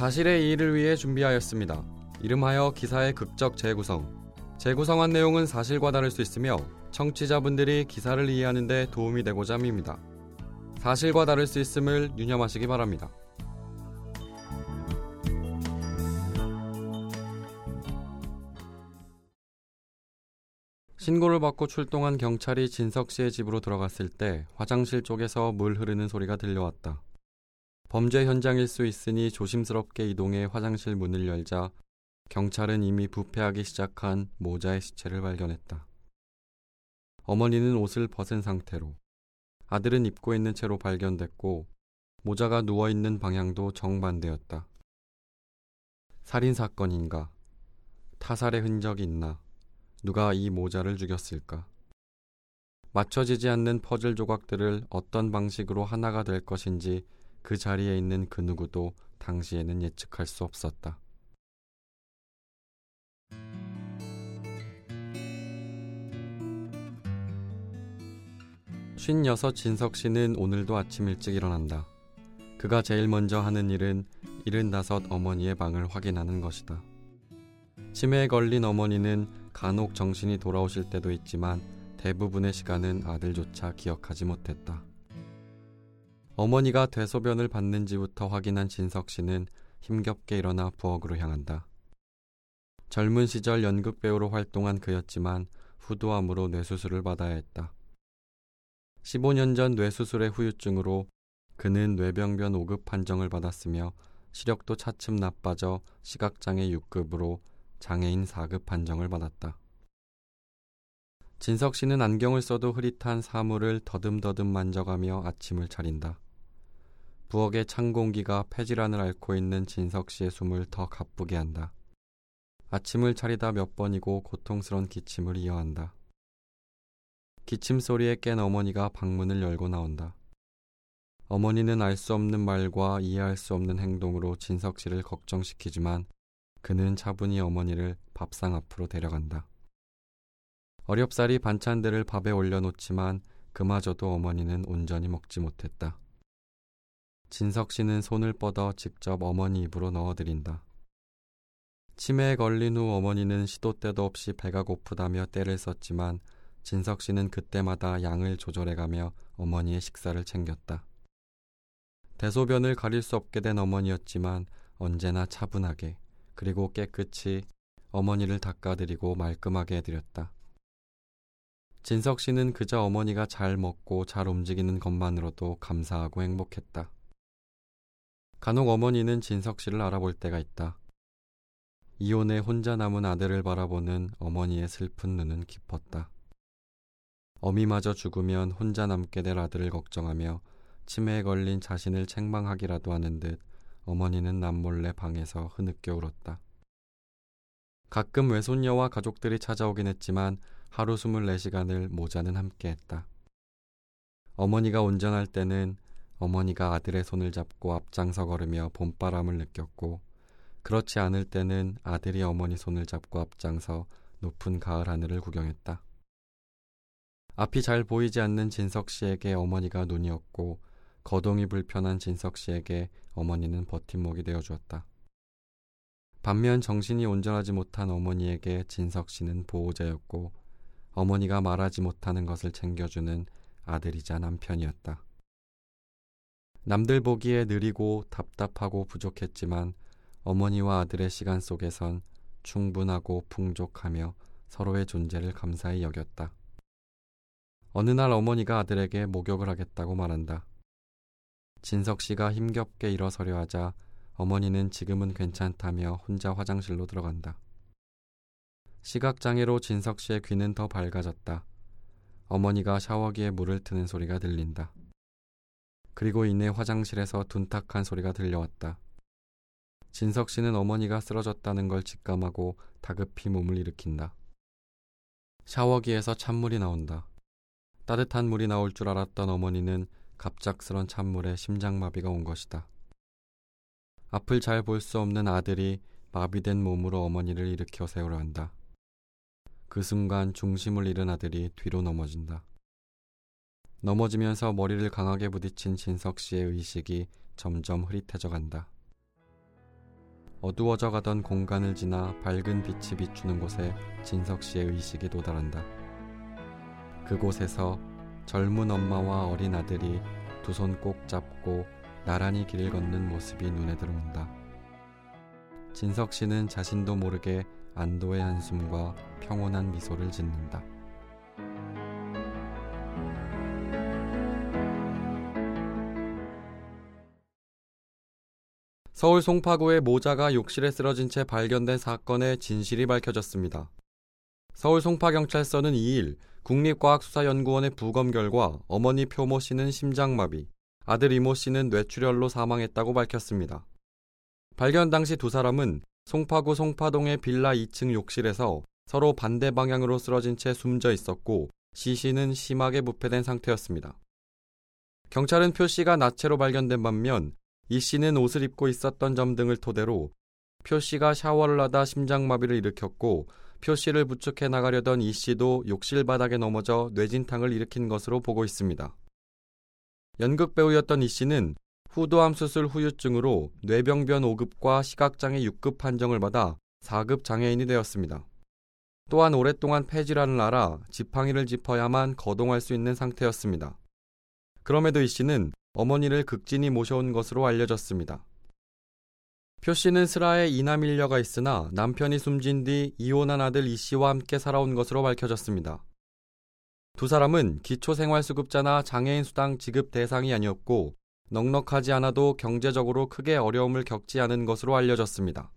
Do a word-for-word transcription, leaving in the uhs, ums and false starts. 사실의 이의를 위해 준비하였습니다. 이름하여 기사의 극적 재구성. 재구성한 내용은 사실과 다를 수 있으며 청취자분들이 기사를 이해하는 데 도움이 되고자 합니다. 사실과 다를 수 있음을 유념하시기 바랍니다. 신고를 받고 출동한 경찰이 진석 씨의 집으로 들어갔을 때 화장실 쪽에서 물 흐르는 소리가 들려왔다. 범죄 현장일 수 있으니 조심스럽게 이동해 화장실 문을 열자 경찰은 이미 부패하기 시작한 모자의 시체를 발견했다. 어머니는 옷을 벗은 상태로, 아들은 입고 있는 채로 발견됐고 모자가 누워있는 방향도 정반대였다. 살인사건인가? 타살의 흔적이 있나? 누가 이 모자를 죽였을까? 맞춰지지 않는 퍼즐 조각들을 어떤 방식으로 하나가 될 것인지 그 자리에 있는 그 누구도 당시에는 예측할 수 없었다. 쉰여섯 진석 씨는 오늘도 아침 일찍 일어난다. 그가 제일 먼저 하는 일은 일흔다섯 어머니의 방을 확인하는 것이다. 치매에 걸린 어머니는 간혹 정신이 돌아오실 때도 있지만 대부분의 시간은 아들조차 기억하지 못했다. 어머니가 대소변을 받는지부터 확인한 진석 씨는 힘겹게 일어나 부엌으로 향한다. 젊은 시절 연극배우로 활동한 그였지만 후두암으로 뇌수술을 받아야 했다. 십오 년 전 뇌수술의 후유증으로 그는 뇌병변 오급 판정을 받았으며 시력도 차츰 나빠져 시각장애 육급으로 장애인 사급 판정을 받았다. 진석 씨는 안경을 써도 흐릿한 사물을 더듬더듬 만져가며 아침을 차린다. 부엌의 찬 공기가 폐질환을 앓고 있는 진석 씨의 숨을 더 가쁘게 한다. 아침을 차리다 몇 번이고 고통스러운 기침을 이어한다. 기침 소리에 깬 어머니가 방문을 열고 나온다. 어머니는 알 수 없는 말과 이해할 수 없는 행동으로 진석 씨를 걱정시키지만 그는 차분히 어머니를 밥상 앞으로 데려간다. 어렵사리 반찬들을 밥에 올려놓지만 그마저도 어머니는 온전히 먹지 못했다. 진석 씨는 손을 뻗어 직접 어머니 입으로 넣어드린다. 치매에 걸린 후 어머니는 시도 때도 없이 배가 고프다며 떼를 썼지만 진석 씨는 그때마다 양을 조절해가며 어머니의 식사를 챙겼다. 대소변을 가릴 수 없게 된 어머니였지만 언제나 차분하게 그리고 깨끗이 어머니를 닦아드리고 말끔하게 해드렸다. 진석 씨는 그저 어머니가 잘 먹고 잘 움직이는 것만으로도 감사하고 행복했다. 간혹 어머니는 진석 씨를 알아볼 때가 있다. 이혼해 혼자 남은 아들을 바라보는 어머니의 슬픈 눈은 깊었다. 어미마저 죽으면 혼자 남게 될 아들을 걱정하며 치매에 걸린 자신을 책망하기라도 하는 듯 어머니는 남몰래 방에서 흐느껴 울었다. 가끔 외손녀와 가족들이 찾아오긴 했지만 하루 스물네 시간을 모자는 함께했다. 어머니가 운전할 때는 어머니가 아들의 손을 잡고 앞장서 걸으며 봄바람을 느꼈고, 그렇지 않을 때는 아들이 어머니 손을 잡고 앞장서 높은 가을 하늘을 구경했다. 앞이 잘 보이지 않는 진석 씨에게 어머니가 눈이었고 거동이 불편한 진석 씨에게 어머니는 버팀목이 되어주었다. 반면 정신이 온전하지 못한 어머니에게 진석 씨는 보호자였고 어머니가 말하지 못하는 것을 챙겨주는 아들이자 남편이었다. 남들 보기에 느리고 답답하고 부족했지만 어머니와 아들의 시간 속에선 충분하고 풍족하며 서로의 존재를 감사히 여겼다. 어느 날 어머니가 아들에게 목욕을 하겠다고 말한다. 진석 씨가 힘겹게 일어서려 하자 어머니는 지금은 괜찮다며 혼자 화장실로 들어간다. 시각장애로 진석 씨의 귀는 더 밝아졌다. 어머니가 샤워기에 물을 트는 소리가 들린다. 그리고 이내 화장실에서 둔탁한 소리가 들려왔다. 진석 씨는 어머니가 쓰러졌다는 걸 직감하고 다급히 몸을 일으킨다. 샤워기에서 찬물이 나온다. 따뜻한 물이 나올 줄 알았던 어머니는 갑작스런 찬물에 심장마비가 온 것이다. 앞을 잘 볼 수 없는 아들이 마비된 몸으로 어머니를 일으켜 세우려 한다. 그 순간 중심을 잃은 아들이 뒤로 넘어진다. 넘어지면서 머리를 강하게 부딪힌 진석 씨의 의식이 점점 흐릿해져 간다. 어두워져 가던 공간을 지나 밝은 빛이 비추는 곳에 진석 씨의 의식이 도달한다. 그곳에서 젊은 엄마와 어린 아들이 두 손 꼭 잡고 나란히 길을 걷는 모습이 눈에 들어온다. 진석 씨는 자신도 모르게 안도의 한숨과 평온한 미소를 짓는다. 서울 송파구의 모자가 욕실에 쓰러진 채 발견된 사건의 진실이 밝혀졌습니다. 서울 송파경찰서는 이일 국립과학수사연구원의 부검 결과 어머니 표모 씨는 심장마비, 아들 이모 씨는 뇌출혈로 사망했다고 밝혔습니다. 발견 당시 두 사람은 송파구 송파동의 빌라 이층 욕실에서 서로 반대 방향으로 쓰러진 채 숨져 있었고, 시신은 심하게 부패된 상태였습니다. 경찰은 표 씨가 나체로 발견된 반면 이 씨는 옷을 입고 있었던 점 등을 토대로 표 씨가 샤워를 하다 심장마비를 일으켰고, 표 씨를 부축해 나가려던 이 씨도 욕실 바닥에 넘어져 뇌진탕을 일으킨 것으로 보고 있습니다. 연극배우였던 이 씨는 후두암 수술 후유증으로 뇌병변 오급과 시각장애 육급 판정을 받아 사급 장애인이 되었습니다. 또한 오랫동안 폐질환을 앓아 지팡이를 짚어야만 거동할 수 있는 상태였습니다. 그럼에도 이 씨는 어머니를 극진히 모셔온 것으로 알려졌습니다. 표 씨는 슬하에 이남 일녀가 있으나 남편이 숨진 뒤 이혼한 아들 이 씨와 함께 살아온 것으로 밝혀졌습니다. 두 사람은 기초생활수급자나 장애인 수당 지급 대상이 아니었고, 넉넉하지 않아도 경제적으로 크게 어려움을 겪지 않은 것으로 알려졌습니다.